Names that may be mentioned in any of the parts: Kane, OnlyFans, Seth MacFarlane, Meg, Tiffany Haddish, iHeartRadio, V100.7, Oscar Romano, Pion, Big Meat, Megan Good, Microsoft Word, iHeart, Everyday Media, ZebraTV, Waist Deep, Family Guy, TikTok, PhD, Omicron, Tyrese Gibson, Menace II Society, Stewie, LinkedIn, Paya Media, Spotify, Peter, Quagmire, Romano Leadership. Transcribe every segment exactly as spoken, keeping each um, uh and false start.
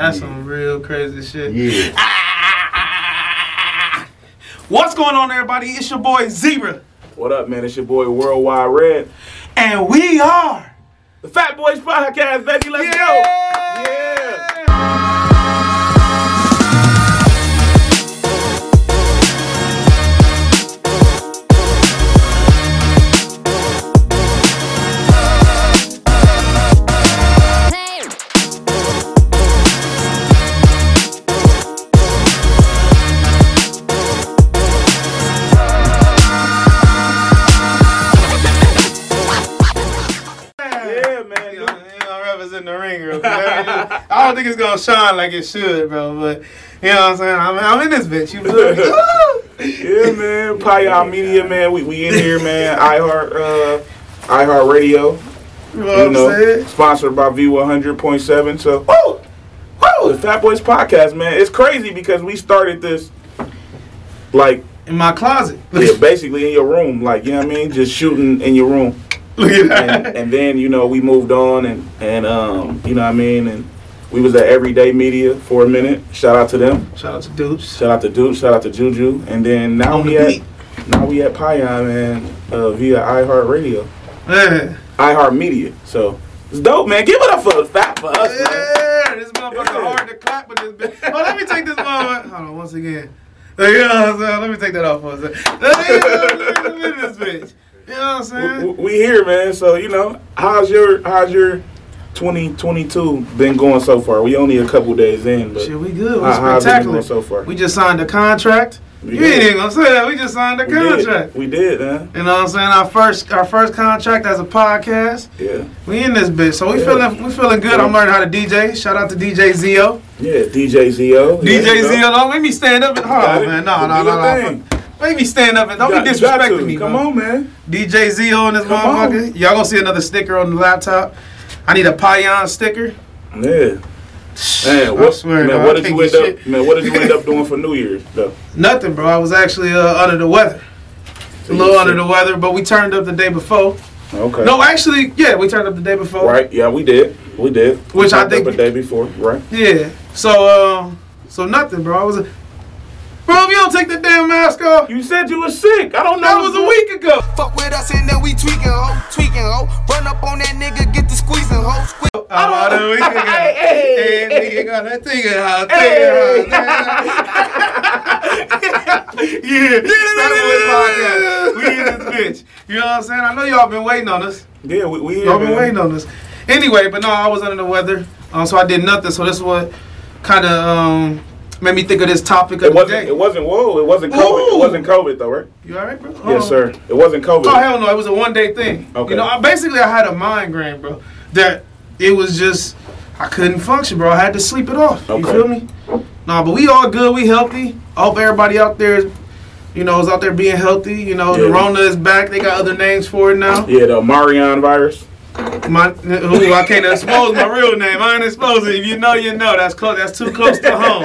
That's yeah. some real crazy shit. Yeah. Ah! What's going on, everybody? It's your boy Zebra. What up, man? It's your boy Worldwide Red. And we are the Fat Boys Podcast, baby. Let's yeah. go. Yeah. I don't think it's gonna shine like it should, bro. But you know what I'm saying. I'm, I'm in this bitch. You feel me? Yeah, man. Paya Media, man. We we in here, man. iHeart, uh, iHeart Radio. You know what I'm saying? Sponsored by V one hundred point seven. So, woo, woo, the Fat Boys Podcast, man. It's crazy because we started this like in my closet. Yeah, basically in your room. Like, you know what I mean? Just shooting in your room. Look at that. And, and then you know we moved on, and and um, you know what I mean, and. We was at Everyday Media for a minute. Shout out to them. Shout out to Dupes. Shout out to Dupes. Shout out to Juju. And then now we at now we at Pion, man, uh, via iHeart Radio, yeah. iHeart Media. So it's dope, man. Give it up for Fat for us, yeah. man. This motherfucker yeah. hard to clap with this bitch. Oh, let me take this motherfucker. Hold on, once again. You know what I'm saying? Let me take that off for a second. Let me this bitch. You know what I'm saying? We, we here, man. So you know, how's your how's your twenty twenty-two been going so far? We only a couple days in, but shit, we good. We're spectacular going so far. We just signed a contract. We you did. ain't gonna say that. We just signed a we contract. Did. We did, huh? You know what I'm saying? Our first, our first contract as a podcast. Yeah. We in this bitch, so we yeah. feeling, we feeling good. Yeah. I'm learning how to D J. Shout out to D J Zio. Yeah, DJ Zio. D J Zio. Don't let me stand up. And, hold on, it. man. No, no, no, no. Make me stand up and don't got, be disrespecting me. Come bro. on, man. D J Zio and this motherfucker. Y'all gonna see another sticker on the laptop. I need a Pion sticker. Yeah. Man, what, I swear, man, what did you end up, man, what did you end up doing for New Year's, though? Nothing, bro. I was actually uh, under the weather. So a little under the weather, but we turned up the day before. Okay. No, actually, yeah, we turned up the day before. Right, yeah, we did. We did. We Which I think. Up a day before, right? Yeah. So, uh, so nothing, bro. I was a, bro, if you don't take the damn mask off. You said you were sick. I don't know. That was a week ago. Fuck with us and then we tweaking, ho. Tweaking, ho. Run up on that nigga, get the squeezing, ho. Squeeze. Oh, I don't know. Hey, hey, hey. Yeah. We in this bitch. You know what I'm saying? I know y'all been waiting on us. Yeah, we, we Y'all been waiting on us. Anyway, but no, I was under the weather, um, so I did nothing. So this is what kind of... um. made me think of this topic of the day. It wasn't, whoa, it wasn't COVID. Ooh. It wasn't COVID, though, right? You all right, bro? Hold yes, on. sir. It wasn't COVID. Oh, hell no. It was a one-day thing. Okay. You know, I, basically, I had a migraine, bro, that it was just, I couldn't function, bro. I had to sleep it off. Okay. You feel me? Nah, but we all good. We healthy. I hope everybody out there is, you know, is out there being healthy. You know, yeah. the Rona is back. They got other names for it now. Yeah, the Omicron virus. My, ooh, I can't expose my real name. I ain't exposing. If you know, you know. That's close. That's too close to home.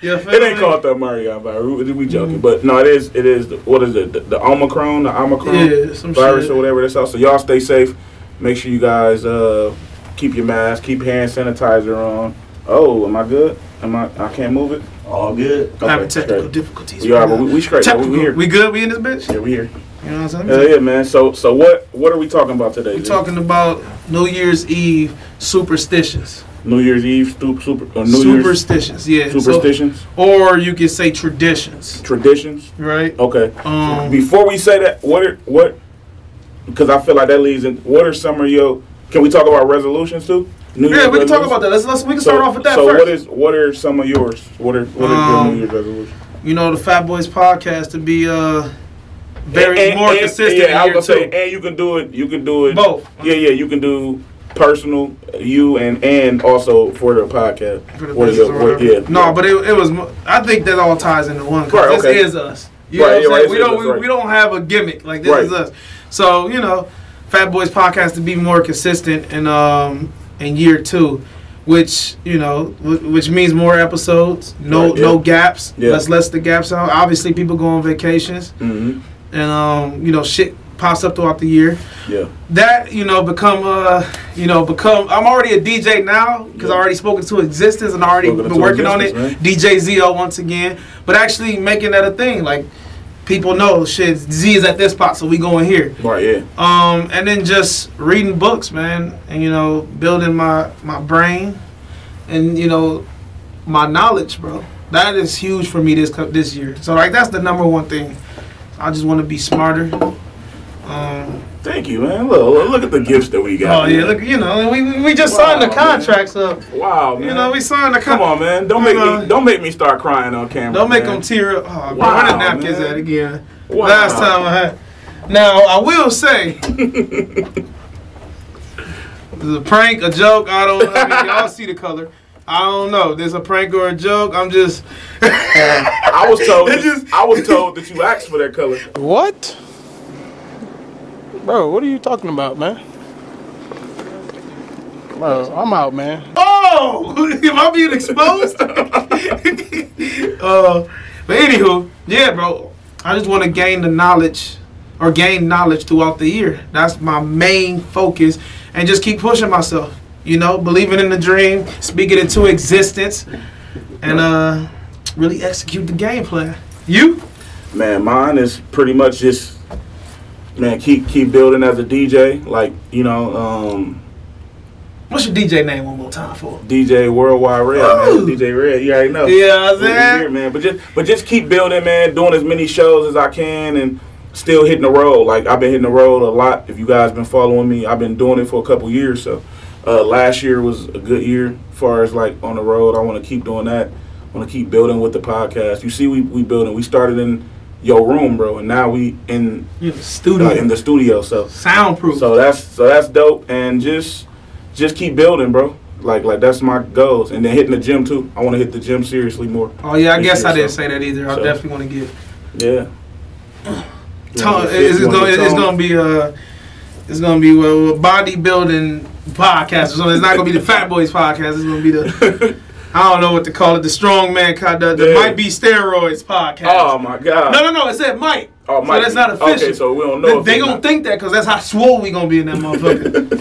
You feel it ain't me? Called the Mario virus. We joking, mm-hmm. but no, it is. It is. The, what is it? The, the Omicron, the Omicron yeah, some virus shit. or whatever. That's out. So y'all stay safe. Make sure you guys uh, keep your mask, keep hand sanitizer on. Oh, am I good? Am I? I can't move it. All good. Okay, having technical straight. difficulties. You are, but we, we straight. Technical, we here. We good. We in this bitch. Yeah, we here. You know what I'm saying? Yeah, man. So, so what, what are we talking about today? We're dude? talking about New Year's Eve superstitions. New Year's Eve stu- super or New superstitions, Year's, yeah. Superstitions, so, or you could say traditions. Traditions, right? Okay. Um, Before we say that, what are, what? Because I feel like that leads in. What are some of your? Can we talk about resolutions too? New yeah, Year's we can talk about that. Let's let's we can so, start off with that so first. So what is what are some of yours? What are what are um, your New Year's resolutions? You know, the Fat Boys Podcast to be uh. Very and, more and, consistent. Yeah, I was gonna say, and you can do it. You can do it. Both. Yeah, yeah. You can do personal, you and and also for the podcast. For the for the, for, yeah. No, yeah. but it, it was. I think that all ties into one. Right, this okay. is us. You right, know what yeah, I'm right, we don't. We, right. we don't have a gimmick. Like this right. is us. So you know, Fat Boys Podcast to be more consistent in um in year two, which you know, w- which means more episodes. No right, yeah. no gaps. Yeah. Let's less the gaps out. Obviously, people go on vacations. Mm-hmm. And, um, you know, shit pops up throughout the year. Yeah. That, you know, become, uh, you know, become, I'm already a D J now because yeah. I already spoken to existence and I already spoken been working on it. Right? D J Zio once again. But actually making that a thing. Like, people know, shit, Z is at this spot, so we going here. Right, yeah. Um, and then just reading books, man, and, you know, building my, my brain and, you know, my knowledge, bro. That is huge for me this this year. So, like, that's the number one thing. I just want to be smarter. Um, Thank you, man. Look, look at the gifts that we got. Oh, yeah. Man. Look, you know, we we just wow, signed the contracts man. up. Wow, man. You know, we signed the contract. Come on, man. Don't make know. me don't make me start crying on camera. Don't make man. them tear up. Oh, wow, where the napkins man. at again? Wow. Last time I had. Now, I will say... There's a prank, a joke. I don't I mean, y'all see the color. I don't know. There's a prank or a joke. I'm just. uh, I was told. Just, I was told that you asked for that color. What? Bro, what are you talking about, man? Bro, I'm out, man. Oh, am I being exposed? uh, but anywho, yeah, bro. I just want to gain the knowledge, or gain knowledge throughout the year. That's my main focus, and just keep pushing myself. You know, believing in the dream, speaking into existence, and uh, really execute the game plan. You? Man, mine is pretty much just, man, keep keep building as a D J. Like, you know. Um, What's your D J name one more time for? D J Worldwide Red, Ooh. man. D J Red, you already know. Yeah, I'm saying. Man. But, just, but just keep building, man, doing as many shows as I can and still hitting the road. Like, I've been hitting the road a lot. If you guys been following me, I've been doing it for a couple years, so. Uh, last year was a good year as far as like on the road. I want to keep doing that. I want to keep building with the podcast. You see, we we building. We started in your room, bro, and now we in the studio. Uh, in the studio, so soundproof. So that's so that's dope. And just just keep building, bro. Like like that's my goals. And then hitting the gym too. I want to hit the gym seriously more. Oh yeah, I guess year, I didn't so. say that either. I so. definitely want to get. Yeah. Tone, it's gonna it's gonna be uh it's gonna be well bodybuilding. Podcast or something. It's not gonna be the Fat Boys podcast. It's gonna be the I don't know what to call it. The Strong Man kind of the might be steroids podcast. Oh my god! No, no, no. It said might. Oh, so that's not official. Okay, so we don't know. They, they gonna not. think that because that's how swole we gonna be in that motherfucker. You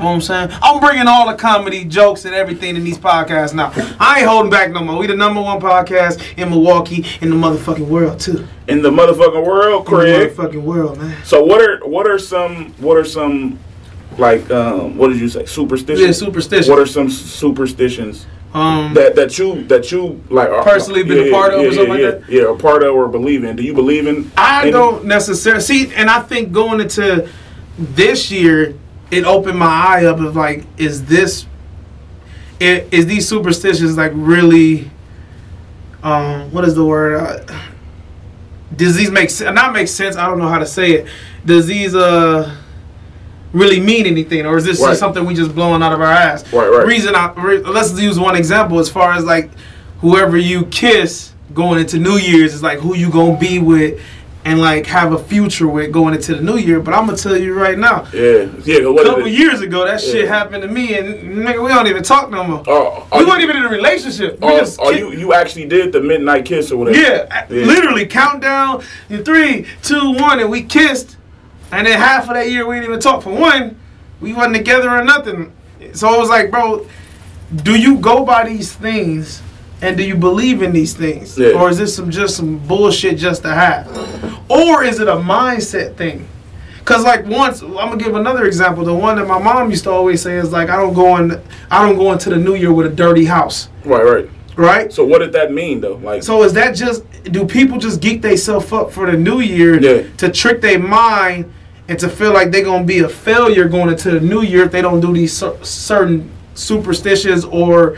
know what I'm saying? I'm bringing all the comedy jokes and everything in these podcasts now. I ain't holding back no more. We the number one podcast in Milwaukee, in the motherfucking world too. In the motherfucking world, Craig. In the motherfucking world, man. So what are what are some what are some Like, um, what did you say? Superstitions? Yeah, superstitions. What are some superstitions um, that, that you, that you like, are, personally been yeah, a part yeah, of yeah, or something yeah, like yeah. that? Yeah, a part of or believe in. Do you believe in? I any? don't necessarily. See, and I think going into this year, it opened my eye up of, like, is this, it, is these superstitions, like, really, um, what is the word? I, does these make sense? Not make sense. I don't know how to say it. Does these, uh... really mean anything, or is this right. just something we just blowing out of our ass? Right, right. Reason I re, let's use one example as far as like whoever you kiss going into New Year's is like who you gonna be with and like have a future with going into the New Year. But I'm gonna tell you right now, yeah, yeah. A couple years ago, that yeah. shit happened to me, and nigga, we don't even talk no more. Uh, we weren't even in a relationship. We uh, just uh, you you actually did the midnight kiss or whatever? Yeah, yeah. Literally countdown in three, two, one, and we kissed. And then half of that year we didn't even talk. For one, we wasn't together or nothing. So it was like, bro, do you go by these things and do you believe in these things? Yeah. Or is this some just some bullshit just to have? Or is it a mindset thing? Because like once, I'm going to give another example. The one that my mom used to always say is like, I don't go in, I don't go into the new year with a dirty house. Right, right. Right? So what did that mean though? Like, so is that just, do people just geek themselves up for the new year yeah. to trick their mind and to feel like they're going to be a failure going into the new year if they don't do these cer- certain superstitions or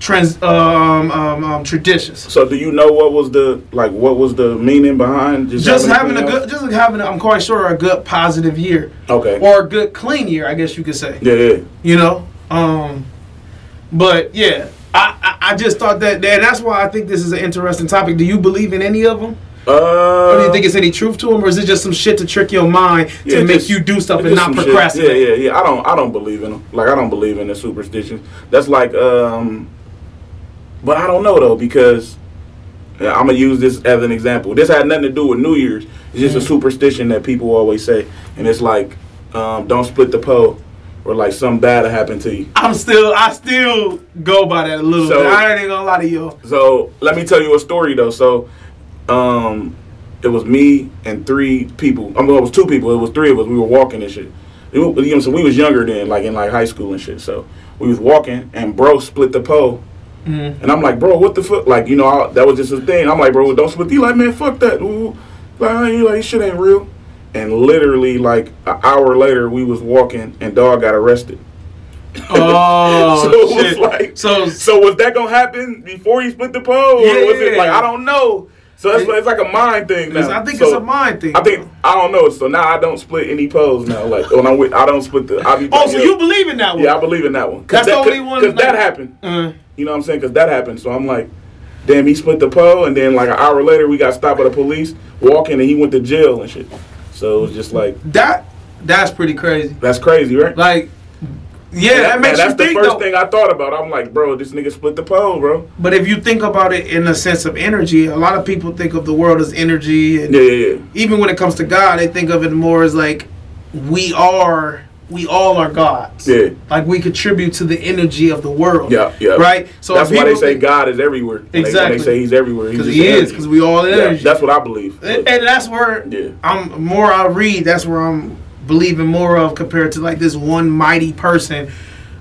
trans um, um, um, traditions. So do you know what was the like? What was the meaning behind just, just having, having a else? good, just having a, I'm quite sure a good positive year, okay, or a good clean year, I guess you could say. Yeah, yeah. You know, um, but yeah, I, I I just thought that, and that's why I think this is an interesting topic. Do you believe in any of them? Uh, or do you think it's any truth to them, or is it just some shit to trick your mind to yeah, make just, you do stuff and not procrastinate? Shit. Yeah, yeah, yeah. I don't, I don't believe in them. Like I don't believe in the superstitions. That's like, um, but I don't know though because I'm going to use this as an example. This had nothing to do with New Year's. It's just mm-hmm. a superstition that people always say. And it's like, um, don't split the pole. Or like something bad will happen to you. I'm still, I still go by that a little so, bit. I ain't gonna lie to you. So let me tell you a story though. So, um, it was me and three people. I mean, it was two people. It was three of us. We were walking and shit. We, you know, so we was younger then, like in like high school and shit. So we was walking and bro split the pole. Mm-hmm. And I'm like, bro, what the fuck? Like, you know, I, that was just a thing. I'm like, bro, don't split. He like, man, fuck that. Ooh. Like, you like, this shit ain't real. And literally, like, an hour later, we was walking, and dog got arrested. Oh, so it was shit. Like, so, so was that going to happen before he split the pole? Yeah. Or was it like, I don't know. So that's it, like, it's like a mind thing now. I think so it's a mind thing. I think, I don't know. So now I don't split any poles now. Like, when I'm with, I don't split the. I be, oh, so you know, believe in that one? Yeah, I believe in that one. That's that, the only one. Because that happened. Uh-huh. You know what I'm saying? Because that happened. So I'm like, damn, he split the pole, and then like an hour later, we got stopped by the police, walking, and he went to jail and shit. So it was just like that. That's pretty crazy. That's crazy, right? Like, yeah, that, that makes you think. That's the first though, thing I thought about. I'm like, bro, this nigga split the pole, bro. But if you think about it in a sense of energy, a lot of people think of the world as energy. And yeah, yeah, yeah. Even when it comes to God, they think of it more as like we are. We all are gods. Yeah. Like we contribute to the energy of the world. Yeah, yeah. Right. So that's why they say think, God is everywhere. Exactly. They, they say He's everywhere. Because He is. Because we all energy. Yeah, that's what I believe. And, and that's where yeah. I'm more. I read. That's where I'm believing more of compared to like this one mighty person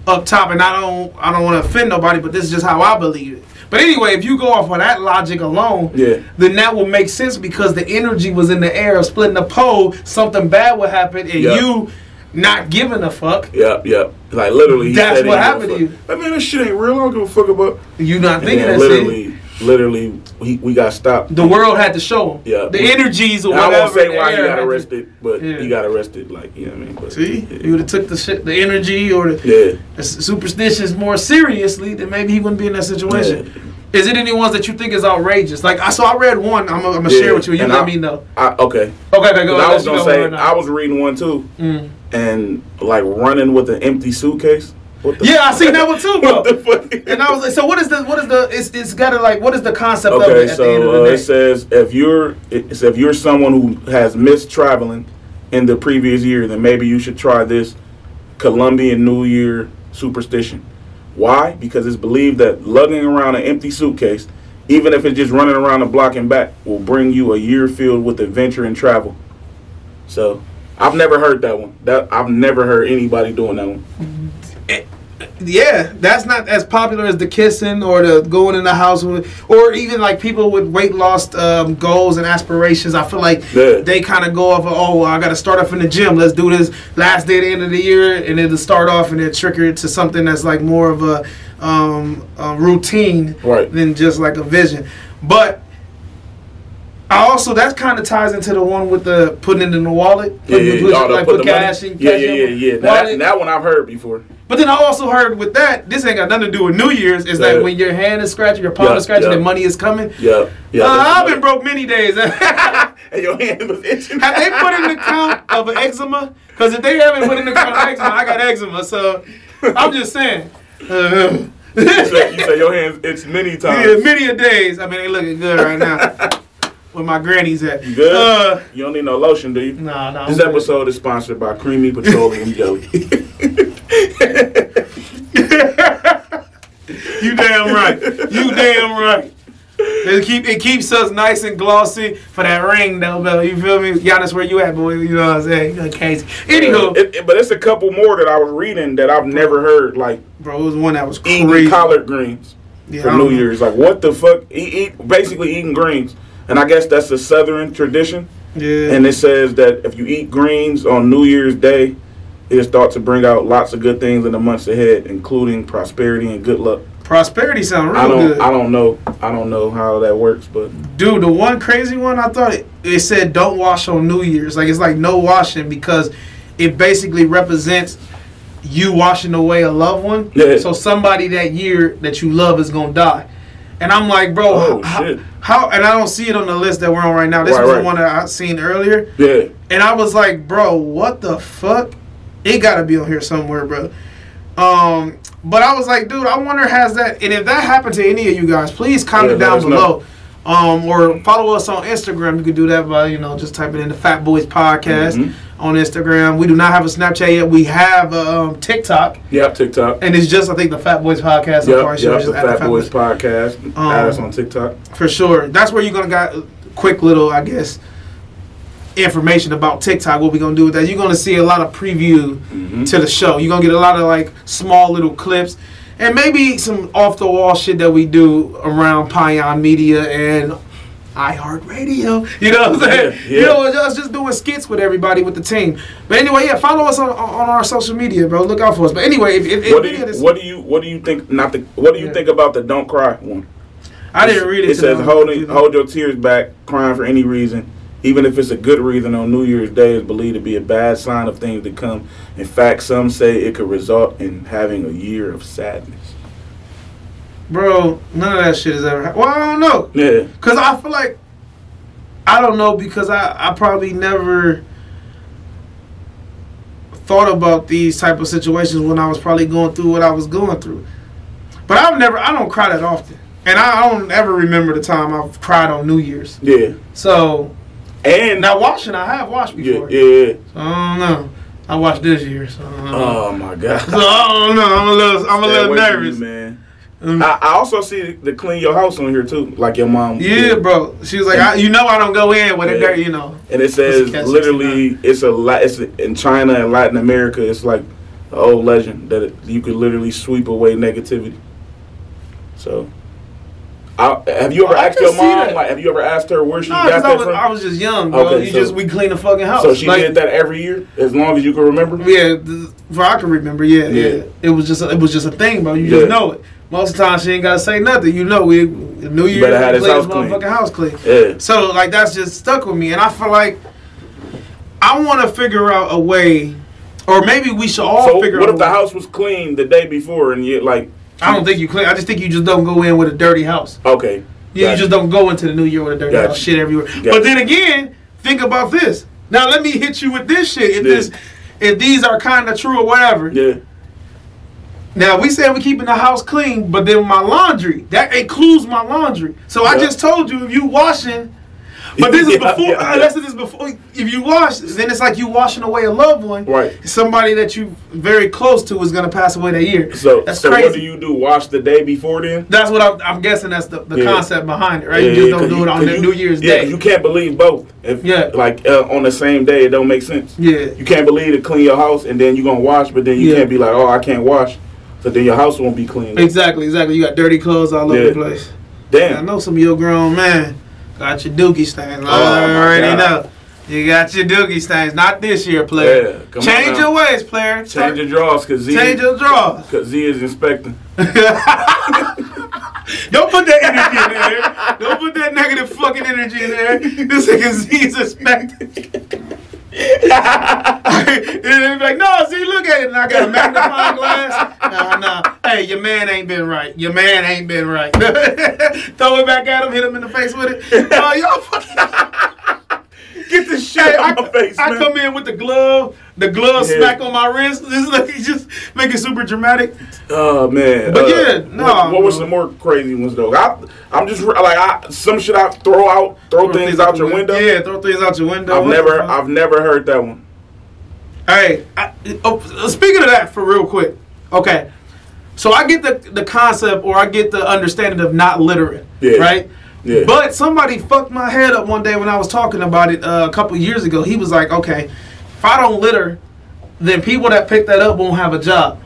up top. And I don't. I don't want to offend nobody, but this is just how I believe it. But anyway, if you go off on that logic alone, yeah. then that will make sense because the energy was in the air of splitting the pole. Something bad would happen, and yeah. you. Not giving a fuck. Yep, yep. Like literally, he that's said what happened to you. I mean, this shit ain't real. I don't give a fuck about you not thinking that literally, shit. Literally, literally, we, we got stopped. The world had to show him. Yeah, the energies or whatever. I won't say why he got arrested, but yeah. he got arrested. Like you know what I mean. But, see, yeah. he would have took the shit, the energy or the, yeah. the superstitions more seriously, then maybe he wouldn't be in that situation. Yeah. Is it any ones that you think is outrageous? Like I so I read one. I'm gonna yeah. share with you. You and let I, me know. I, okay. Okay, okay, go. I was gonna say I was reading one too. Mm. And like running with an empty suitcase. What the yeah, fuck? I seen that one too, bro. What the fuck? And I was like, so what is the what is the it's it's gotta like what is the concept okay, of it at so, the end of the uh, day? It says if you're it's if you're someone who has missed traveling in the previous year, then maybe you should try this Colombian New Year superstition. Why? Because it's believed that lugging around an empty suitcase, even if it's just running around the block and back, will bring you a year filled with adventure and travel. So I've never heard that one. That I've never heard anybody doing that one. Yeah, that's not as popular as the kissing or the going in the house with, or even like people with weight loss um, goals and aspirations. I feel like yeah. they kind of go off of, oh, I got to start off in the gym. Let's do this last day at the end of the year, and it'll start off and then trigger it to something that's like more of a, um, a routine right. than just like a vision. But I also, that kind of ties into the one with the putting it in the wallet. Yeah, yeah, yeah. Like put, put cash in, yeah, cash yeah, yeah, yeah. Now, that, that one I've heard before. But then I also heard with that, this ain't got nothing to do with New Year's, is yeah. that when your hand is scratching, your palm yeah, is scratching, yeah. and money is coming. Yeah, yeah. Uh, I've been broke many days. And your hand was itching. Have they put in the count of an eczema? Because if they haven't put in the count of eczema, I got eczema. So I'm just saying. Uh, you, say, you say your hands itch many times. Yeah, many a days. I mean, they looking good right now. Where my granny's at. You good? Uh, you don't need no lotion, do you? Nah, nah. This episode good. Is sponsored by Creamy Petroleum Jelly. You damn right. You damn right. It, keep, it keeps us nice and glossy for that ring, though, Bella. You feel me? Giannis, where you at, boy? You know what I'm saying? You're crazy. Anywho. It, it, but it's a couple more that I was reading that I've never heard. Like, bro, it was one that was crazy. Collard greens yeah, for New Year's. Like, what the fuck? Eat, eat, basically eating greens. And I guess that's a Southern tradition. Yeah. And it says that if you eat greens on New Year's Day, it is thought to bring out lots of good things in the months ahead, including prosperity and good luck. Prosperity sounds real I don't, good. I don't know. I don't know how that works, but dude, the one crazy one I thought it, it said don't wash on New Year's. Like it's like no washing because it basically represents you washing away a loved one. Yeah. So somebody that year that you love is gonna die. And I'm like, bro, oh, how, shit. how? And I don't see it on the list that we're on right now. This right, was right. the one that I seen earlier. Yeah. And I was like, bro, what the fuck? It gotta be on here somewhere, bro. Um, but I was like, dude, I wonder has that. And if that happened to any of you guys, please comment yeah, down below. Know. Um, or follow us on Instagram. You can do that by, you know, just typing in the Fat Boys Podcast mm-hmm. on Instagram. We do not have a Snapchat yet. We have a um, TikTok. Yeah, TikTok. And it's just, I think, the Fat Boys Podcast. Yeah, yep, the, the Fat Boys Podcast. Um, add us on TikTok. For sure. That's where you're going to get a quick little, I guess, information about TikTok, what we're going to do with that. You're going to see a lot of preview mm-hmm. to the show. You're going to get a lot of, like, small little clips. And maybe some off-the-wall shit that we do around Paya Media and iHeart Radio. You know what I'm saying? Yeah, yeah. You know, just, just doing skits with everybody, with the team. But anyway, yeah, follow us on, on our social media, bro. Look out for us. But anyway, if, if, what, if do you, this, what do you what do you think? Not the what do you yeah. think about the Don't Cry one? I didn't read it. It says hold hold your tears back. Crying for any reason, even if it's a good reason, on New Year's Day is believed to be a bad sign of things to come. In fact, some say it could result in having a year of sadness. Bro, none of that shit has ever happened. Well, I don't know. Yeah. Because I feel like, I don't know, because I, I probably never thought about these type of situations when I was probably going through what I was going through. But I've never, I don't cry that often. And I don't ever remember the time I've cried on New Year's. Yeah. So... And now washing, I have washed before. Yeah, yeah, yeah. So I don't know. I washed this year, so I don't know. Oh my god. So I don't know. I'm a little, I'm a little nervous, man. Mm. I, I also see the clean your house on here too, like your mom. Yeah, did. Bro. She was like, I, you know, I don't go in when yeah. they're dirty, you know. And it says literally, it's a lot. It's a, in China and Latin America, it's like an old legend that it, you could literally sweep away negativity. So. I, have you ever oh, asked your mom? Like, have you ever asked her where she nah, got that I was, from? I was just young, bro. Okay, you so, just we clean the fucking house. So she like, did that every year, as long as you can remember. Yeah, the, for I can remember. Yeah, yeah, yeah. It was just a, it was just a thing, bro. You yeah. just know it. Most of the time, she ain't gotta say nothing. You know, we New Year's, better have this house clean. Motherfucking house clean. Yeah. So like that's just stuck with me, and I feel like I want to figure out a way, or maybe we should all so figure. What out if the way. House was clean the day before, and you like? I don't think you clean. I just think you just don't go in with a dirty house. Okay. Yeah, gotcha. You just don't go into the new year with a dirty gotcha. House. Shit everywhere. Gotcha. But then again, think about this. Now let me hit you with this shit. If yeah. this, if these are kind of true or whatever. Yeah. Now we said we're keeping the house clean, but then my laundry that includes my laundry. So yeah. I just told you if you washing, but this yeah, is before. Yeah, yeah. That's this is before. If you wash, then it's like you washing away a loved one. Right. Somebody that you very close to is gonna pass away that year. So that's so crazy. What do you do? Wash the day before then? That's what I'm, I'm guessing. That's the, the yeah. concept behind it, right? Yeah, you just don't do you, it on that you, New Year's yeah, Day. Yeah, you can't believe both. If, yeah. Like uh, on the same day, it don't make sense. Yeah. You can't believe to clean your house and then you are gonna wash, but then you yeah. can't be like, oh, I can't wash, so then your house won't be clean. Exactly, exactly. You got dirty clothes all over yeah. the place. Damn. Yeah, I know some of your grown man. Got your dookie stains. Oh, I already know. You got your dookie stains. Not this year, player. Yeah, change your ways, player. Change Start. your draws. Cause Z Change is, your draws. Because Z is inspecting. Don't put that energy in there. Don't put that negative fucking energy in there. This nigga Z is inspecting. And they be like, no, see, look at it. And I got a magnifying glass. Nah, nah. Hey, your man ain't been right. Your man ain't been right. Throw it back at him, hit him in the face with it. Oh, uh, y'all fucking get the shit out of my face, man. I come in with the glove, the glove yeah. smack on my wrist. This is like, just make it super dramatic. Oh, uh, man. But uh, yeah, no. Nah, what, what was the more crazy ones, though? I, I'm just, like, I, some shit I throw out, throw, throw things, things out your window. window. Yeah, throw things out your window. I've never, I've never heard that one. Hey, I, oh, speaking of that, for real quick. Okay. So I get the the concept, or I get the understanding of not littering, yeah. right? Yeah. But somebody fucked my head up one day when I was talking about it uh, a couple years ago. He was like, okay, if I don't litter, then people that pick that up won't have a job.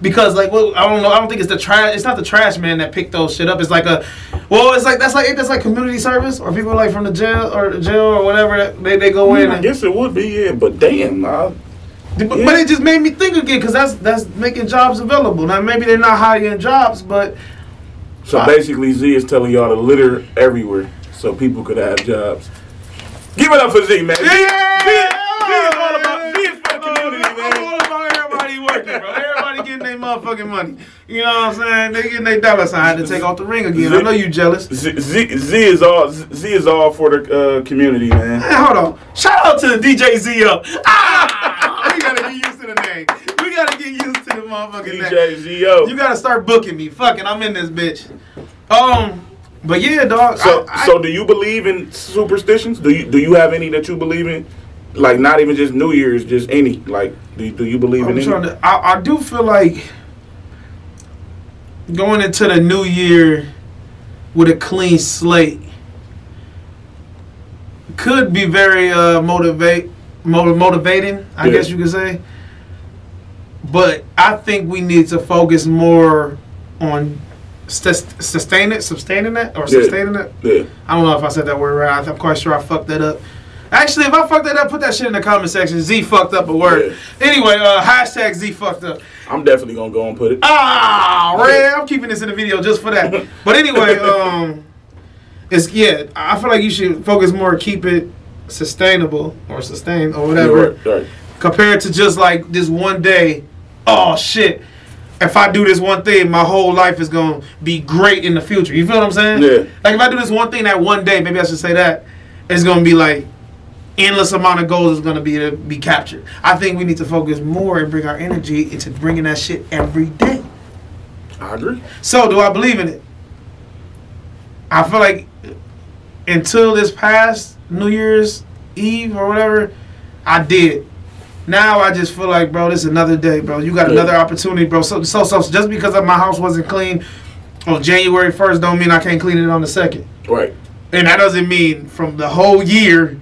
Because, like, well, I don't know, I don't think it's the trash, it's not the trash man that picked those shit up. It's like a, well, it's like, that's like, that's like community service, or people like from the jail or jail or whatever, they, they go in. I and, guess it would be, yeah, but damn, I... But, yeah. but it just made me think again, because that's that's making jobs available. Now, maybe they're not high-end jobs, but... So, I, basically, Z is telling y'all to litter everywhere so people could have jobs. Give it up for Z, man. Yeah! yeah. Z, Z is all about, Z is for the community, I'm man. I'm all about everybody working, bro. Everybody getting their motherfucking money. You know what I'm saying? They getting their dollar sign. I had to take off the ring again. Z, I know you jealous. Z, Z, Z, is, all, Z is all for the uh, community, man. Hey, hold on. Shout out to D J Zio. Ah! We gotta get used to the name. We gotta get used to the motherfucking D J Zio. Name. You gotta start booking me. Fucking, I'm in this bitch. Um, But yeah, dog. So, I, I, so do you believe in superstitions? Do you do you have any that you believe in? Like, not even just New Year's, just any. Like, do do you believe I'm in any? To, I I do feel like going into the new year with a clean slate could be very uh, motivate motiv- motivating. I yeah. guess you could say. But I think we need to focus more on st- sustain it, sustaining it, or yeah. sustaining it. Yeah. I don't know if I said that word right. I'm quite sure I fucked that up. Actually, if I fucked that up, put that shit in the comment section. Z fucked up a word. Yeah. Anyway, uh, hashtag Z fucked up. I'm definitely going to go and put it. Ah, Red, I'm keeping this in the video just for that. But anyway, um, it's yeah, I feel like you should focus more, keep it sustainable or sustained or whatever. Right, right. Compared to just like this one day, oh shit, if I do this one thing, my whole life is going to be great in the future. You feel what I'm saying? Yeah. Like if I do this one thing that one day, maybe I should say that, it's going to be like, endless amount of goals is going to be to be captured. I think we need to focus more and bring our energy into bringing that shit every day. I agree. So do I believe in it? I feel like until this past New Year's Eve or whatever, I did. Now I just feel like, bro, this is another day, bro. You got yeah. another opportunity, bro. So, so, so just because my house wasn't clean on January first don't mean I can't clean it on the second. Right. And that doesn't mean from the whole year,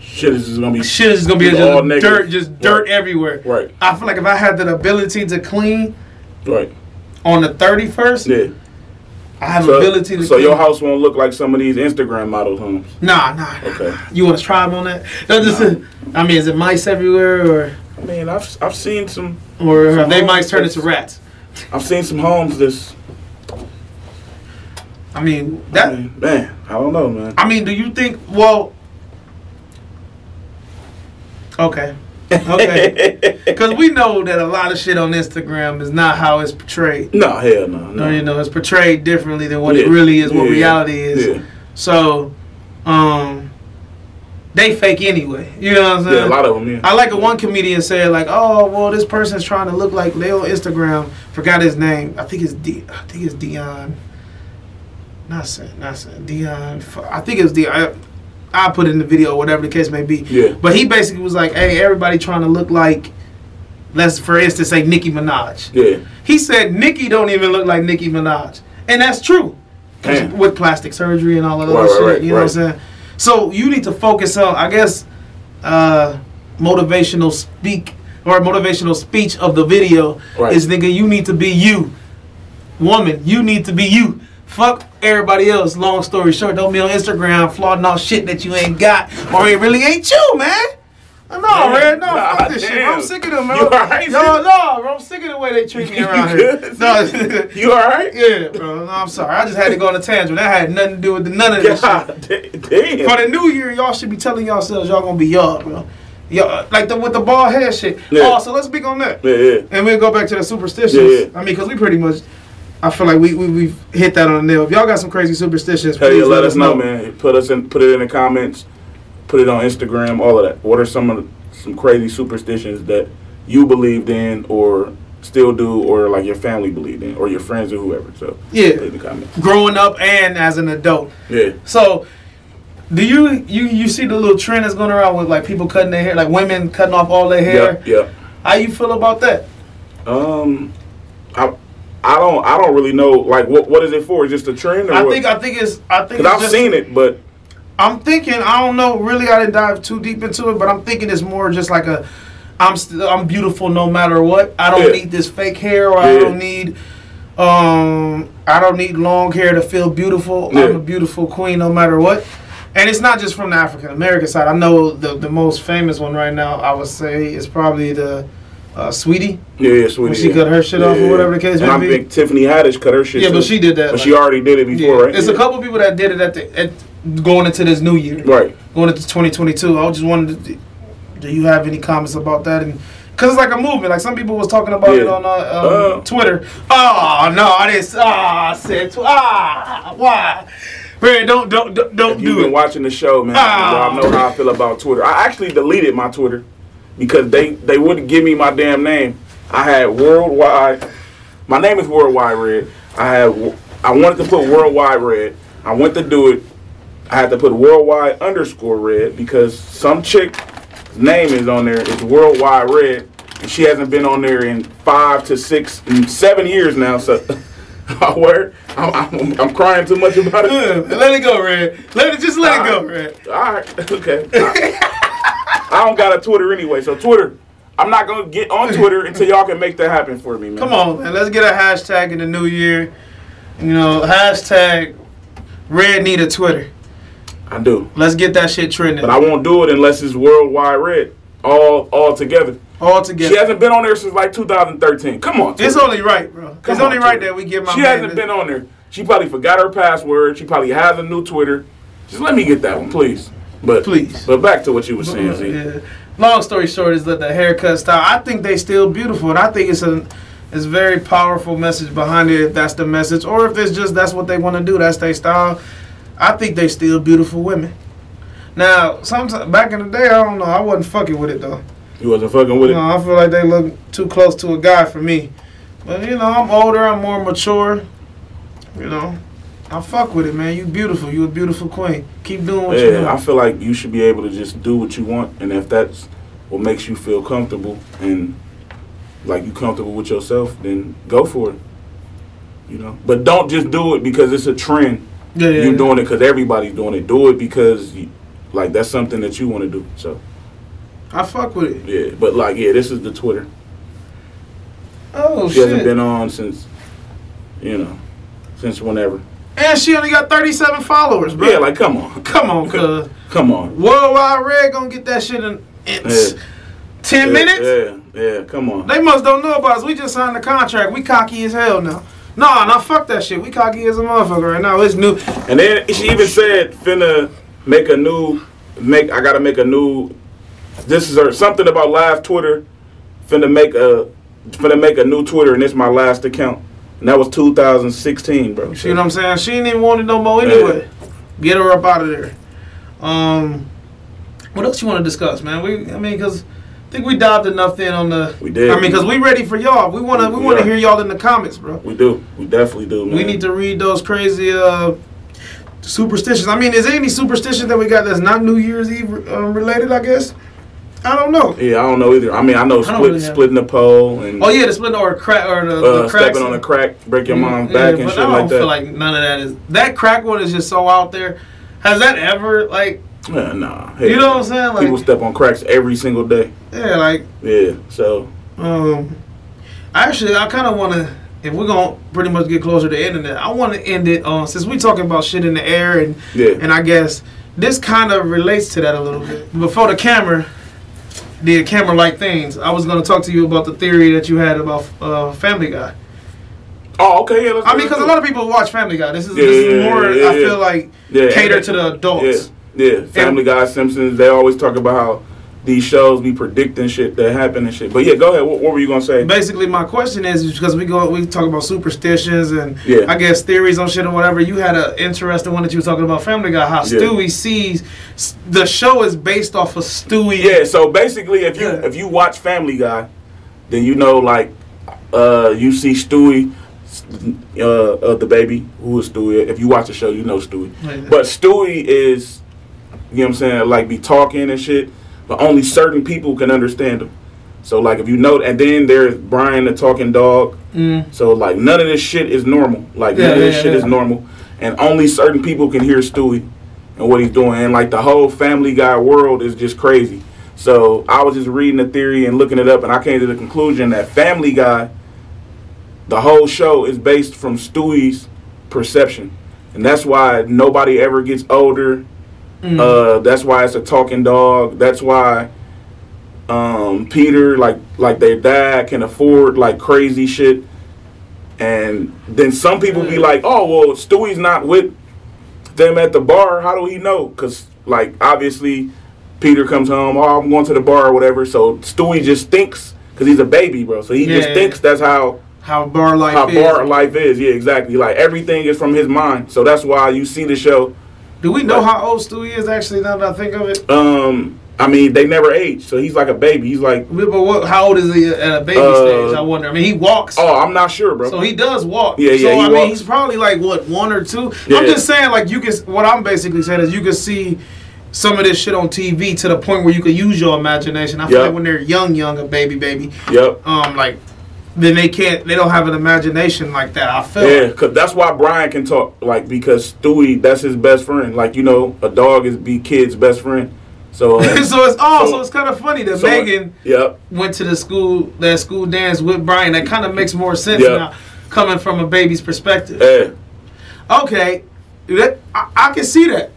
shit is just gonna be shit is gonna be just all dirt, negative. just dirt right. everywhere. Right. I feel like if I had the ability to clean, right, on the thirty-first, yeah, I have so, the ability to. So clean. Your house won't look like some of these Instagram models' homes. Nah, nah. Okay. You want to try them on that? No, just. Nah. A, I mean, is it mice everywhere or? I mean, I've I've seen some. Or some they might turn into rats. I've seen some homes that's. I mean that. I mean, man, I don't know, man. I mean, do you think? Well. Okay, okay, because we know that a lot of shit on Instagram is not how it's portrayed. No, hell no, no. You know, it's portrayed differently than what yeah. it really is, what yeah. reality is. Yeah. So, um, they fake anyway. You know what I'm saying? Yeah, a lot of them, yeah. I like a one comedian said, like, oh, well, this person's trying to look like they on Instagram. Forgot his name. I think it's D. I think it's Dion. Not saying, not saying. Dion. I think it was Dion. I put it in the video, whatever the case may be. Yeah. But he basically was like, hey, everybody trying to look like, let's, for instance, say Nicki Minaj. Yeah. He said Nicki don't even look like Nicki Minaj. And that's true. With plastic surgery and all of that right, shit. Right, you right. know what I'm saying? So you need to focus on, I guess, uh, motivational speak or motivational speech of the video right. is, nigga, you need to be you. Woman, you need to be you. Fuck everybody else. Long story short, don't be on Instagram flaunting off shit that you ain't got or it really ain't you, man. No, man, man no, nah, fuck this damn. shit. I'm sick of them, man. You all right? No, no, bro, I'm sick of the way they treat me around here. No, you all right? Yeah, bro. No, I'm sorry. I just had to go on a tangent. That had nothing to do with the, none of this God, shit. Damn. For the new year, y'all should be telling yourselves y'all gonna be y'all, bro. Y'all, like the with the bald head shit. Yeah. Oh, so let's speak on that. Yeah, yeah. And we'll go back to the superstitions. Yeah, yeah. I mean, because we pretty much... I feel like we, we, we've hit that on the nail. If y'all got some crazy superstitions, please hey, let, let us know, know, man. Put us in, put it in the comments, put it on Instagram, all of that. What are some of the, some crazy superstitions that you believed in or still do or like your family believed in or your friends or whoever? So yeah. put it in the comments. Growing up and as an adult. Yeah. So do you, you, you see the little trend that's going around with like people cutting their hair, like women cutting off all their hair? Yeah. yeah. How you feel about that? Um, I... I don't. I don't really know. Like, what? What is it for? Is just a trend? Or I think. What? I think it's. I think. Because I've just, seen it, but I'm thinking. I don't know. Really, I didn't dive too deep into it, but I'm thinking it's more just like a. I'm. St- I'm beautiful no matter what. I don't yeah. need this fake hair, or yeah. I don't need. Um. I don't need long hair to feel beautiful. Yeah. I'm a beautiful queen no matter what, and it's not just from the African American side. I know the the most famous one right now. I would say is probably the. Uh, Sweetie, yeah, yeah, Sweetie, when she yeah. cut her shit yeah, off or whatever the case may be. I think Tiffany Haddish cut her shit. Yeah, too. But she did that. But like, she already did it before, yeah. right? It's yeah. a couple people that did it at the at going into this new year, right? Going into twenty twenty-two. I just wanted to. Do you have any comments about that? And because it's like a movement. Like some people was talking about yeah. it on uh, um, uh, Twitter. Oh no, I didn't. Ah, oh, I said ah, why? Man, don't don't don't, don't do you've it. You've been watching the show, man. Ah. I know how I feel about Twitter. I actually deleted my Twitter. Because they, they wouldn't give me my damn name. I had Worldwide. My name is Worldwide Red. I had I wanted to put Worldwide Red, I went to do it. I had to put Worldwide underscore Red because some chick's name is on there. It's Worldwide Red, and she hasn't been on there in five to six, seven years now. So, I word, I'm, I'm, I'm crying too much about it. Let it go, Red. Let it just let all it go, right. Red. All right, okay. All right. I don't got a Twitter anyway, so Twitter. I'm not gonna get on Twitter until y'all can make that happen for me, man. Come on, man. Let's get a hashtag in the new year. You know, hashtag Red need a Twitter. I do. Let's get that shit trending. But I won't do it unless it's Worldwide Red. All all together. All together. She hasn't been on there since like two thousand thirteen. Come on, Twitter. It's only right, bro. Come it's on, only right Twitter. That we get my She hasn't been on there. She probably forgot her password. She probably has a new Twitter. Just let me get that one, please. But please. But back to what you were saying, Z. Yeah. Long story short is that the haircut style, I think they still beautiful, and I think it's a it's very powerful message behind it, if that's the message, or if it's just that's what they want to do, that's their style. I think they still beautiful women. Now, sometimes back in the day, I don't know, I wasn't fucking with it though. You wasn't fucking with it? No, I feel like they look too close to a guy for me. But you know, I'm older, I'm more mature, you know. I fuck with it, man. You beautiful. You a beautiful queen. Keep doing what yeah, you do. Yeah, I feel like you should be able to just do what you want, and if that's what makes you feel comfortable and like you comfortable with yourself, then go for it. You know, but don't just do it because it's a trend. Yeah, yeah, you yeah. doing it because everybody's doing it. Do it because you, like that's something that you want to do. So I fuck with it. Yeah, but like yeah, this is the Twitter. Oh she shit. She hasn't been on since you know since whenever. And she only got thirty-seven followers, bro. Yeah, like, come on. Come on, cuz. Come on. Worldwide Red gonna get that shit in yeah. ten yeah, minutes? Yeah, yeah, come on. They must don't know about us. We just signed the contract. We cocky as hell now. Nah, nah, fuck that shit. We cocky as a motherfucker right now. It's new. And then she even said, finna make a new, make. I gotta make a new, this is her, something about live Twitter, finna make a, finna make a new Twitter, and it's my last account. And that was two thousand sixteen, bro. You see what I'm saying? She didn't even want it no more anyway. Yeah. Get her up out of there. Um, what else you want to discuss, man? We, I mean, because I think we dived enough in on the... We did. I mean, because we ready for y'all. We want to we, we want to hear y'all in the comments, bro. We do. We definitely do, man. We need to read those crazy uh, superstitions. I mean, is there any superstition that we got that's not New Year's Eve uh, related, I guess? I don't know. Yeah, I don't know either. I mean, I know split, I really splitting the pole and oh yeah, the split or crack or the, uh, the cracks stepping on a crack, break your mom's mm, back yeah, and shit like that. I don't feel like none of that is that crack one is just so out there. Has that ever like? Yeah, nah. Hey, you know what I'm saying? Like, people step on cracks every single day. Yeah, like yeah. So um, actually, I kind of want to. If we're gonna pretty much get closer to ending it, I want to end it on uh, since we talking about shit in the air and yeah. and I guess this kind of relates to that a little bit. Before the camera. Did camera-like things. I was going to talk to you about the theory that you had about uh, Family Guy. Oh, okay. Yeah, let's I mean, because a lot of people watch Family Guy. This is, yeah, this is more, yeah, I feel yeah. like, yeah, catered to the adults. Yeah, yeah. Family and, Guy, Simpsons, they always talk about how these shows be predicting shit that happen and shit. But yeah, go ahead. What, what were you going to say? Basically, my question is, because we go, we talk about superstitions and, yeah. I guess, theories on shit and whatever. You had an interesting one that you were talking about, Family Guy, how yeah. Stewie sees... The show is based off of Stewie. Yeah, so basically, if you yeah. if you watch Family Guy, then you know, like, uh, you see Stewie, uh, uh, the baby, who is Stewie. If you watch the show, you know Stewie. Yeah. But Stewie is, you know what I'm saying, like, be talking and shit, but only certain people can understand him. So, like, if you know, and then there's Brian, the talking dog. Mm. So, like, none of this shit is normal. Like, yeah, none of this yeah, shit yeah. is normal. And only certain people can hear Stewie. And what he's doing, and like the whole Family Guy world is just crazy. So I was just reading the theory and looking it up, and I came to the conclusion that Family Guy, the whole show is based from Stewie's perception, and that's why nobody ever gets older. Mm. Uh, that's why it's a talking dog. That's why um, Peter, like like their dad, can afford like crazy shit, and then some people be like, "Oh, well, Stewie's not with." Them at the bar, how do he know? Because, like, obviously, Peter comes home, oh, I'm going to the bar or whatever. So Stewie just thinks, because he's a baby, bro. So he yeah, just yeah. thinks that's how how bar life how is. bar life is. Yeah, exactly. Like, everything is from his mind. So that's why you see the show. Do we know like, how old Stewie is, actually, now that I think of it? Um, I mean, they never age, so he's like a baby. He's like, but what, how old is he at a baby uh, stage? I wonder. I mean, he walks. Oh, I'm not sure, bro. So he does walk. Yeah, yeah. So he I walks. mean, he's probably like what, one or two. Yeah. I'm just saying, like you can. What I'm basically saying is, you can see some of this shit on T V to the point where you can use your imagination. I feel yep. like when they're young, young, a baby, baby. Yep. Um, like. Then they can't, they don't have an imagination like that, I feel. Yeah, because that's why Brian can talk, like, because Stewie, that's his best friend. Like, you know, a dog is be kid's best friend. So, uh, so it's oh, so, so it's kind of funny that so Megan it, yep. went to the school, that school dance with Brian. That kind of makes more sense yep. now, coming from a baby's perspective. Yeah. Okay, that, I, I can see that.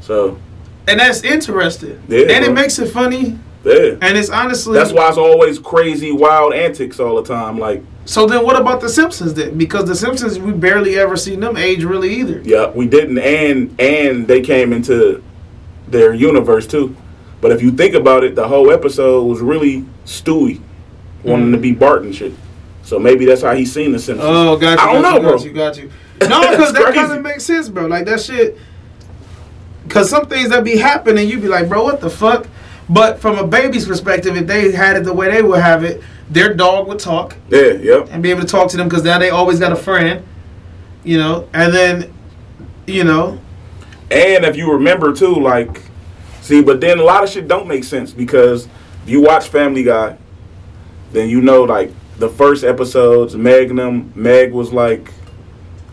So. And that's interesting. Yeah, and bro. It makes it funny. Yeah. And it's honestly... That's why it's always crazy, wild antics all the time. Like. So then what about The Simpsons then? Because The Simpsons, we barely ever seen them age really either. Yeah, we didn't. And and they came into their universe too. But if you think about it, the whole episode was really Stewie wanting mm. to be Bart and shit. So maybe that's how he's seen The Simpsons. Oh, got you. I don't got know, you, bro. Got you, got you. No, because that doesn't make sense, bro. Like that shit... Because some things that be happening, you be like, bro, what the fuck? But from a baby's perspective, if they had it the way they would have it, their dog would talk. Yeah, yep. And be able to talk to them because now they always got a friend, you know. And then, you know. And if you remember, too, like, see, but then a lot of shit don't make sense because if you watch Family Guy, then you know, like, the first episodes, Meg and them, Meg was, like,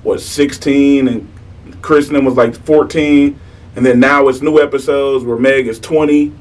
what, sixteen, and Chris and them was, like, fourteen. And then now it's new episodes where Meg is twenty.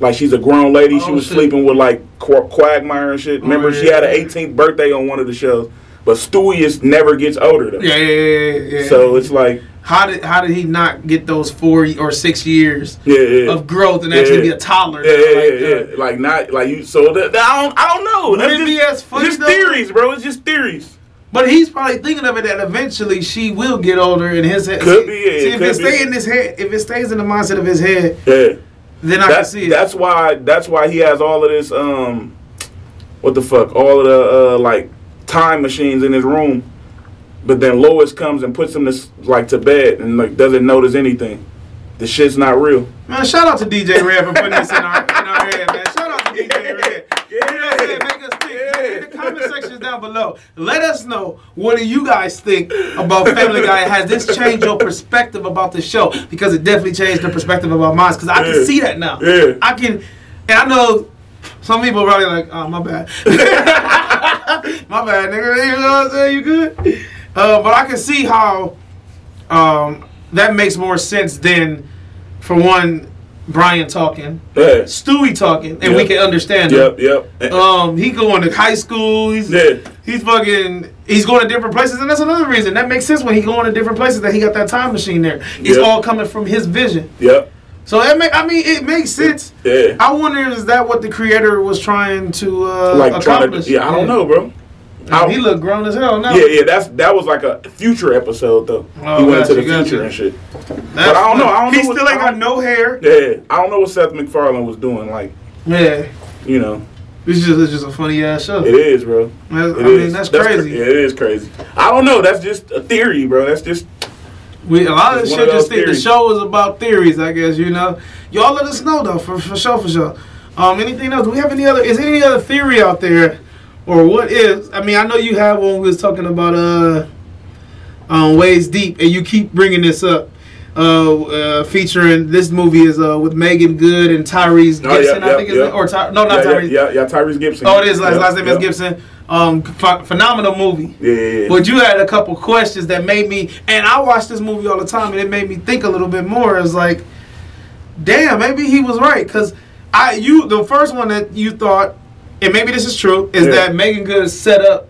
Like, she's a grown lady. Oh, she was shit. sleeping with, like, Qu- Quagmire and shit. Remember, oh, yeah, she had an eighteenth birthday on one of the shows. But Stewie is, never gets older, though. Yeah, yeah, yeah, yeah. So it's like... How did how did he not get those four or six years yeah, yeah. of growth and actually yeah, yeah. be a toddler? Yeah, yeah, like, yeah, yeah. Like, not... Like, you... So, that, that, I, don't, I don't know. That's just, be as funny, just theories, bro. It's just theories. But he's probably thinking of it that eventually she will get older in his head. Could see, be, yeah. See, if it, stay in his head, if it stays in the mindset of his head... Yeah. Then I that, can see it. That's why. That's why he has all of this. Um, what the fuck? All of the uh, like time machines in his room. But then Lois comes and puts him to like to bed and like doesn't notice anything. The shit's not real. Man, shout out to D J Red for putting this in our in our head, man. Shout out to D J Red. Yeah, you know what I'm saying? Make us think. Yeah. In the comment sections down below, let us know what do you guys think about Family Guy. Has this changed your perspective about the show? Because it definitely changed the perspective about mine. Because I yeah. can see that now. Yeah. I can, and I know some people are probably like, oh, my bad. My bad, nigga. You know what I'm saying? You good? Uh, but I can see how um, that makes more sense than, for one, Brian talking, yeah. Stewie talking, and yep. we can understand yep, him. Yep, um, he going to high school. He's yeah. he's fucking. He's going to different places, and that's another reason that makes sense when he going to different places that he got that time machine there. It's yep. all coming from his vision. Yep. So that make. I mean, it makes sense. Yeah. I wonder is that what the creator was trying to uh, like accomplish? Trying to, yeah, yeah, I don't know, bro. I, he look grown as hell now. Yeah, yeah. That's that was like a future episode though. Oh, he went into the future you. and shit. That's but I don't know. I don't he know. He still ain't got no hair. Yeah, I don't know what Seth MacFarlane was doing. Like, yeah, you know, it's just it's just a funny ass show. It is, bro. That's, it I is. mean, that's, that's crazy. Cra- yeah, it is crazy. I don't know. That's just a theory, bro. That's just we a lot of shit. Of just think theories. The show is about theories, I guess. You know, y'all let us know though for for sure for sure. Um, anything else? Do we have any other? Is there any other theory out there? Or what if, I mean, I know you have one we was talking about uh, um, Waist Deep, and you keep bringing this up, uh, uh, featuring, this movie is uh, with Megan Good and Tyrese Gibson, oh, yeah, I yeah, think yeah. it's, or Ty, no, not yeah, Tyrese. Yeah, yeah, yeah, Tyrese Gibson. Oh, it is, last, yeah, last name yeah. is Gibson. Um, ph- phenomenal movie. Yeah, yeah, yeah. But you had a couple questions that made me, and I watch this movie all the time, and it made me think a little bit more. It was like, damn, maybe he was right, because I, you, the first one that you thought, and maybe this is true, is yeah. that Megan Good set up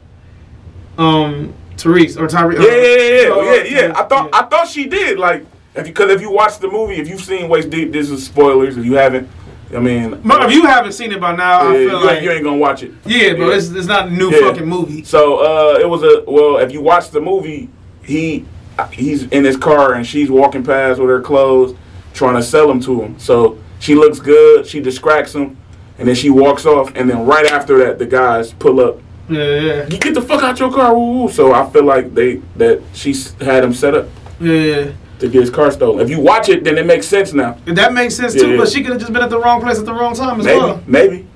um, Tyrese or Tyrese. Yeah, yeah, yeah, yeah, yeah, yeah. I thought yeah. I thought she did. Like, if you, because if you watch the movie, if you've seen Waist Deep, this is spoilers. If you haven't, I mean, but if you haven't seen it by now, yeah, I feel you like ain't, you ain't gonna watch it. Yeah, bro, yeah. It's, it's not a new yeah. fucking movie. So uh, it was a well. If you watch the movie, he he's in his car and she's walking past with her clothes, trying to sell them to him. So she looks good. She distracts him. And then she walks off, and then right after that, the guys pull up. Yeah, yeah. You get the fuck out your car, woo woo. So I feel like they that she had him set up. Yeah, yeah. to get his car stolen. If you watch it, then it makes sense now. That makes sense yeah, too, yeah. but she could have just been at the wrong place at the wrong time as maybe, well. Maybe.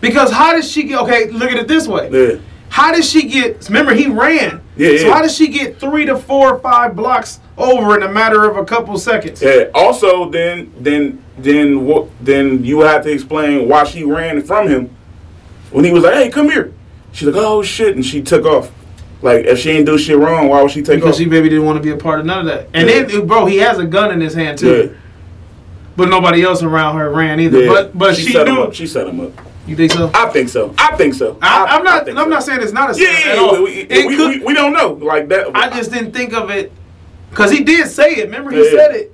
Because how does she get, okay, look at it this way. Yeah. How does she get, remember he ran. Yeah, yeah. So how does she get three to four or five blocks over in a matter of a couple seconds? Yeah. Also, then then then what? Then you have to explain why she ran from him when he was like, "Hey, come here." She's like, "Oh shit," and she took off. Like, if she didn't do shit wrong, why would she take because off? Because she maybe didn't want to be a part of none of that. And yeah. then, bro, he has a gun in his hand too. Yeah. But nobody else around her ran either. Yeah. But but she, she set knew. Him up. She set him up. You think so? I think so. I think so. I, I'm not. I think I'm so. not saying it's not a yeah, yeah, at all. We, it we, could, we, we don't know like that. I just didn't think of it because he did say it. Remember, he yeah. said it.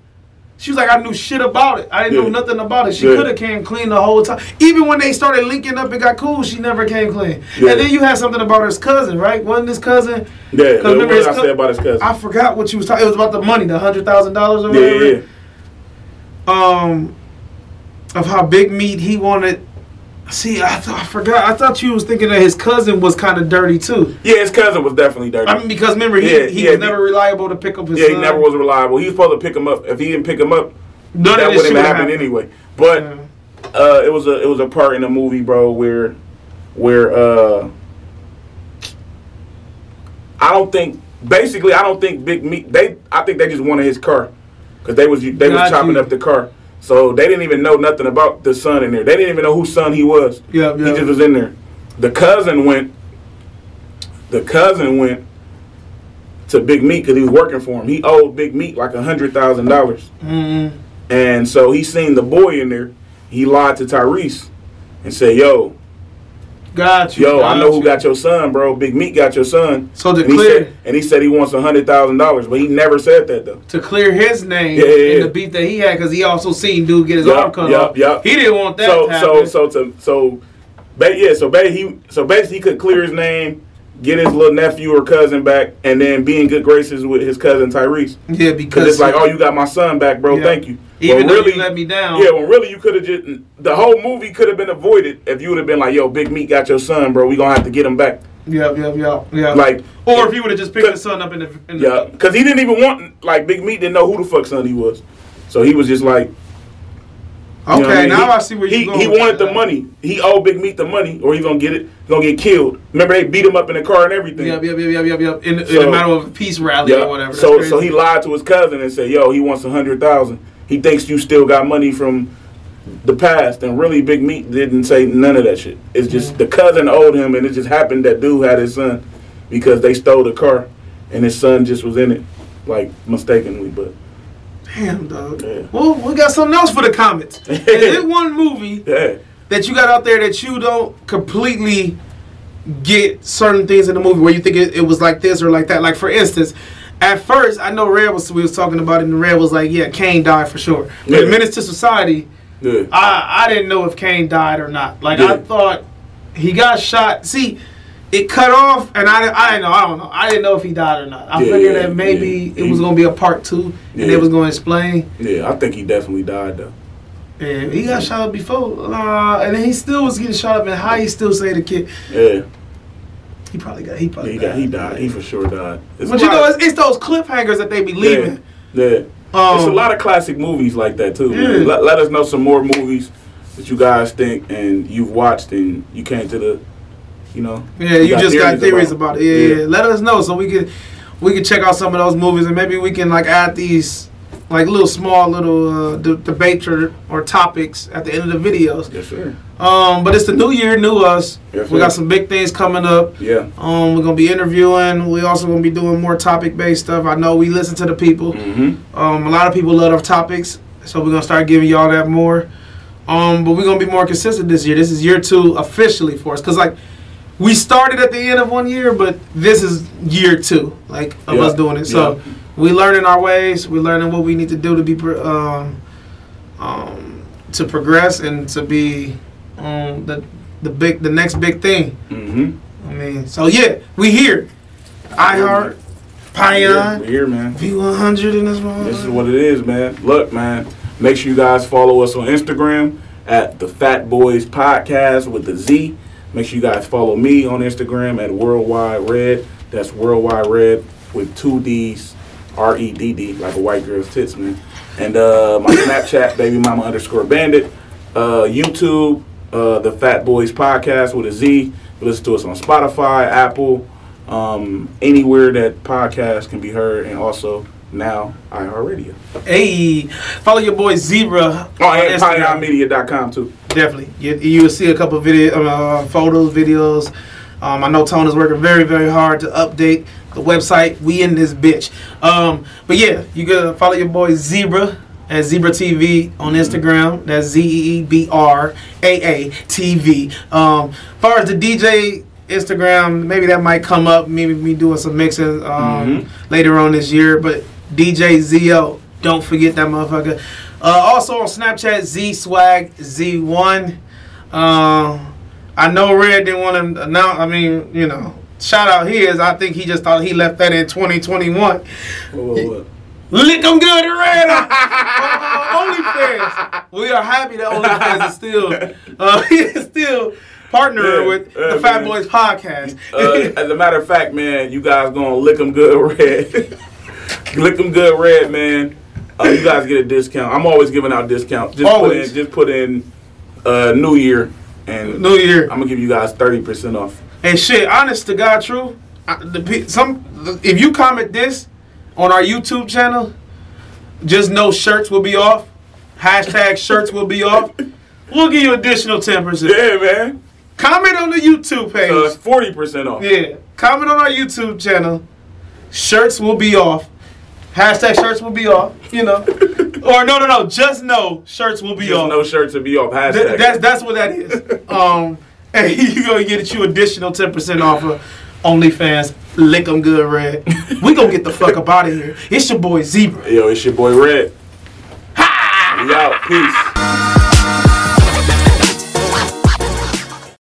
She was like, "I knew shit about it. I didn't yeah. know nothing about it." She yeah. could have came clean the whole time. Even when they started linking up and got cool, she never came clean. Yeah. And then you had something about his cousin, right? Wasn't his cousin? Yeah. What did I co- say about his cousin? I forgot what she was talking. It was about the money, the hundred thousand dollars or whatever. Yeah, yeah. Um, of how Big Meat he wanted. See, I, th- I forgot. I thought you was thinking that his cousin was kind of dirty, too. Yeah, his cousin was definitely dirty. I mean, because remember, he, yeah, he yeah, was he, never reliable to pick up his yeah, son. Yeah, he never was reliable. He was supposed to pick him up. If he didn't pick him up, None that wouldn't have happened anyway. But yeah. uh, it was a it was a part in the movie, bro, where, where uh, I don't think, basically, I don't think Big Meat, they, I think they just wanted his car. Because they was, they Got was chopping you. up the car. So they didn't even know nothing about the son in there. They didn't even know whose son he was. Yeah, yeah. He just was in there. The cousin went. The cousin went to Big Meat because he was working for him. He owed Big Meat like a hundred thousand dollars. Mm-hmm. And so he seen the boy in there. He lied to Tyrese and said, "Yo, got you. Yo, got I know you. who got your son, bro. Big Meat got your son." So to and clear, he said, and he said he wants a hundred thousand dollars, but he never said that though. To clear his name yeah, yeah, yeah. in the beef that he had, because he also seen dude get his yep, arm cut yep, off. Yep. He didn't want that. So to happen. so so to, so, ba- yeah. So ba- he so basically he could clear his name, get his little nephew or cousin back, and then be in good graces with his cousin Tyrese. Yeah, because it's like, "Oh, you got my son back, bro. Yeah. Thank you." Even well, though really, you let me down. Yeah, well, really, you could have just... The whole movie could have been avoided if you would have been like, "Yo, Big Meat got your son, bro. We going to have to get him back." Yep, yep, yep. Yeah. Like, or if you would have just picked his son up in the... In yeah, because he didn't even want... Like, Big Meat didn't know who the fuck son he was. So he was just like... Okay, you know I mean? now he, I see where you're going. He wanted the money. He owed Big Meat the money, or he's going to get it. He's going to get killed. Remember, they beat him up in the car and everything. Yep, yep, yep, yep, yep. In, so, in a matter of a peace rally yep. or whatever. So, so he lied to his cousin and said, "Yo, he wants one hundred thousand dollars. He thinks you still got money from the past, and really Big Meat didn't say none of that shit. It's just the cousin owed him, and it just happened that dude had his son because they stole the car, and his son just was in it, like, mistakenly. But damn, dog. Yeah. Well, we got something else for the comments. Is it one movie yeah. that you got out there that you don't completely get certain things in the movie where you think it, it was like this or like that? Like, for instance... At first, I know Red was we was talking about it, and Red was like, "Yeah, Kane died for sure." But yeah. Menace to Society, yeah. I, I didn't know if Kane died or not. Like yeah. I thought he got shot. See, it cut off, and I I didn't know. I don't know. I didn't know if he died or not. I yeah, figured that maybe yeah. it was gonna be a part two, yeah. and it was gonna explain. Yeah, I think he definitely died though. Yeah, he got shot up before, uh, and then he still was getting shot up, and how he still say the kid. Yeah. He probably got. He probably yeah, he died. Got, he died. He for sure died. It's but you know, it's, it's those cliffhangers that they be leaving. Yeah, yeah. Um, it's a lot of classic movies like that too. Yeah. Let, let us know some more movies that you guys think and you've watched and you came to the, you know. Yeah, you, you got just theories got theories about, about it. Yeah, yeah. yeah, let us know so we can we can check out some of those movies and maybe we can like add these like little small little uh, d- debate or, or topics at the end of the videos. Yes, sir. Um, but it's the new year, new us. Yes, we got some big things coming up. Yeah. Um, we're gonna be interviewing. We also gonna be doing more topic based stuff. I know we listen to the people. Mm-hmm. Um, a lot of people love our topics, so we're gonna start giving y'all that more. Um, but we're gonna be more consistent this year. This is year two officially for us, cause like we started at the end of one year, but this is year two, like of yeah. us doing it. So yeah. we learning our ways. We learning what we need to do to be um, um, to progress and to be. Um, the the big the next big thing. Mm-hmm. I mean, so yeah, we here. iHeart, Pion, we here, man. V one hundred in this one. This is what it is, man. Look, man. Make sure you guys follow us on Instagram at the Fat Boys Podcast with the Z. Make sure you guys follow me on Instagram at Worldwide Red. That's Worldwide Red with two D's R E D D, like a white girl's tits, man. And uh, my Snapchat, baby mama underscore bandit. Uh, YouTube, uh, the Fat Boys Podcast with a Z. Listen to us on Spotify, Apple, um, anywhere that podcasts can be heard, and also now iHeartRadio. Hey, follow your boy Zebra. Oh, and Paya Media dot com too. Definitely. You, you'll see a couple of video, uh, photos, videos. Um, I know Tone is working very, very hard to update the website. We in this bitch. Um, but yeah, you gotta follow your boy Zebra at ZebraTV on Instagram. That's Z E E B R A A T V. Um, as far as the D J Instagram, maybe that might come up. Maybe me doing some mixing um, mm-hmm. later on this year. But D J Zio, don't forget that motherfucker. Uh, also on Snapchat, Z Swag Z one. Uh, I know Red didn't want to announce. I mean, you know, shout out his. I think he just thought he left that in twenty twenty-one. Whoa, whoa, whoa. Lick them good, Red. On OnlyFans. We are happy that OnlyFans is still, uh, is still partnering yeah, with uh, the Fat man. Boys Podcast. Uh, as a matter of fact, man, you guys gonna lick them good, Red. Lick them good, Red, man. Uh, you guys get a discount. I'm always giving out discounts. Just always. Put in, just put in uh, New Year. And New Year. I'm gonna give you guys thirty percent off. And shit, honest to God, true. I, the, some if you comment this on our YouTube channel, just know shirts will be off. Hashtag shirts will be off. We'll give you additional ten percent. Yeah, man. Comment on the YouTube page. So it's forty percent off. Yeah. Comment on our YouTube channel. Shirts will be off. Hashtag shirts will be off, you know. Or no, no, no. Just know shirts will be just off. Just know shirts will be off. Hashtag. Th- that's, that's what that is. Um, and you're going to get you additional ten percent off of OnlyFans. Lick them good, Red. We going to get the fuck up out of here. It's your boy Zebra. Yo, it's your boy Red. Ha! We out. Peace.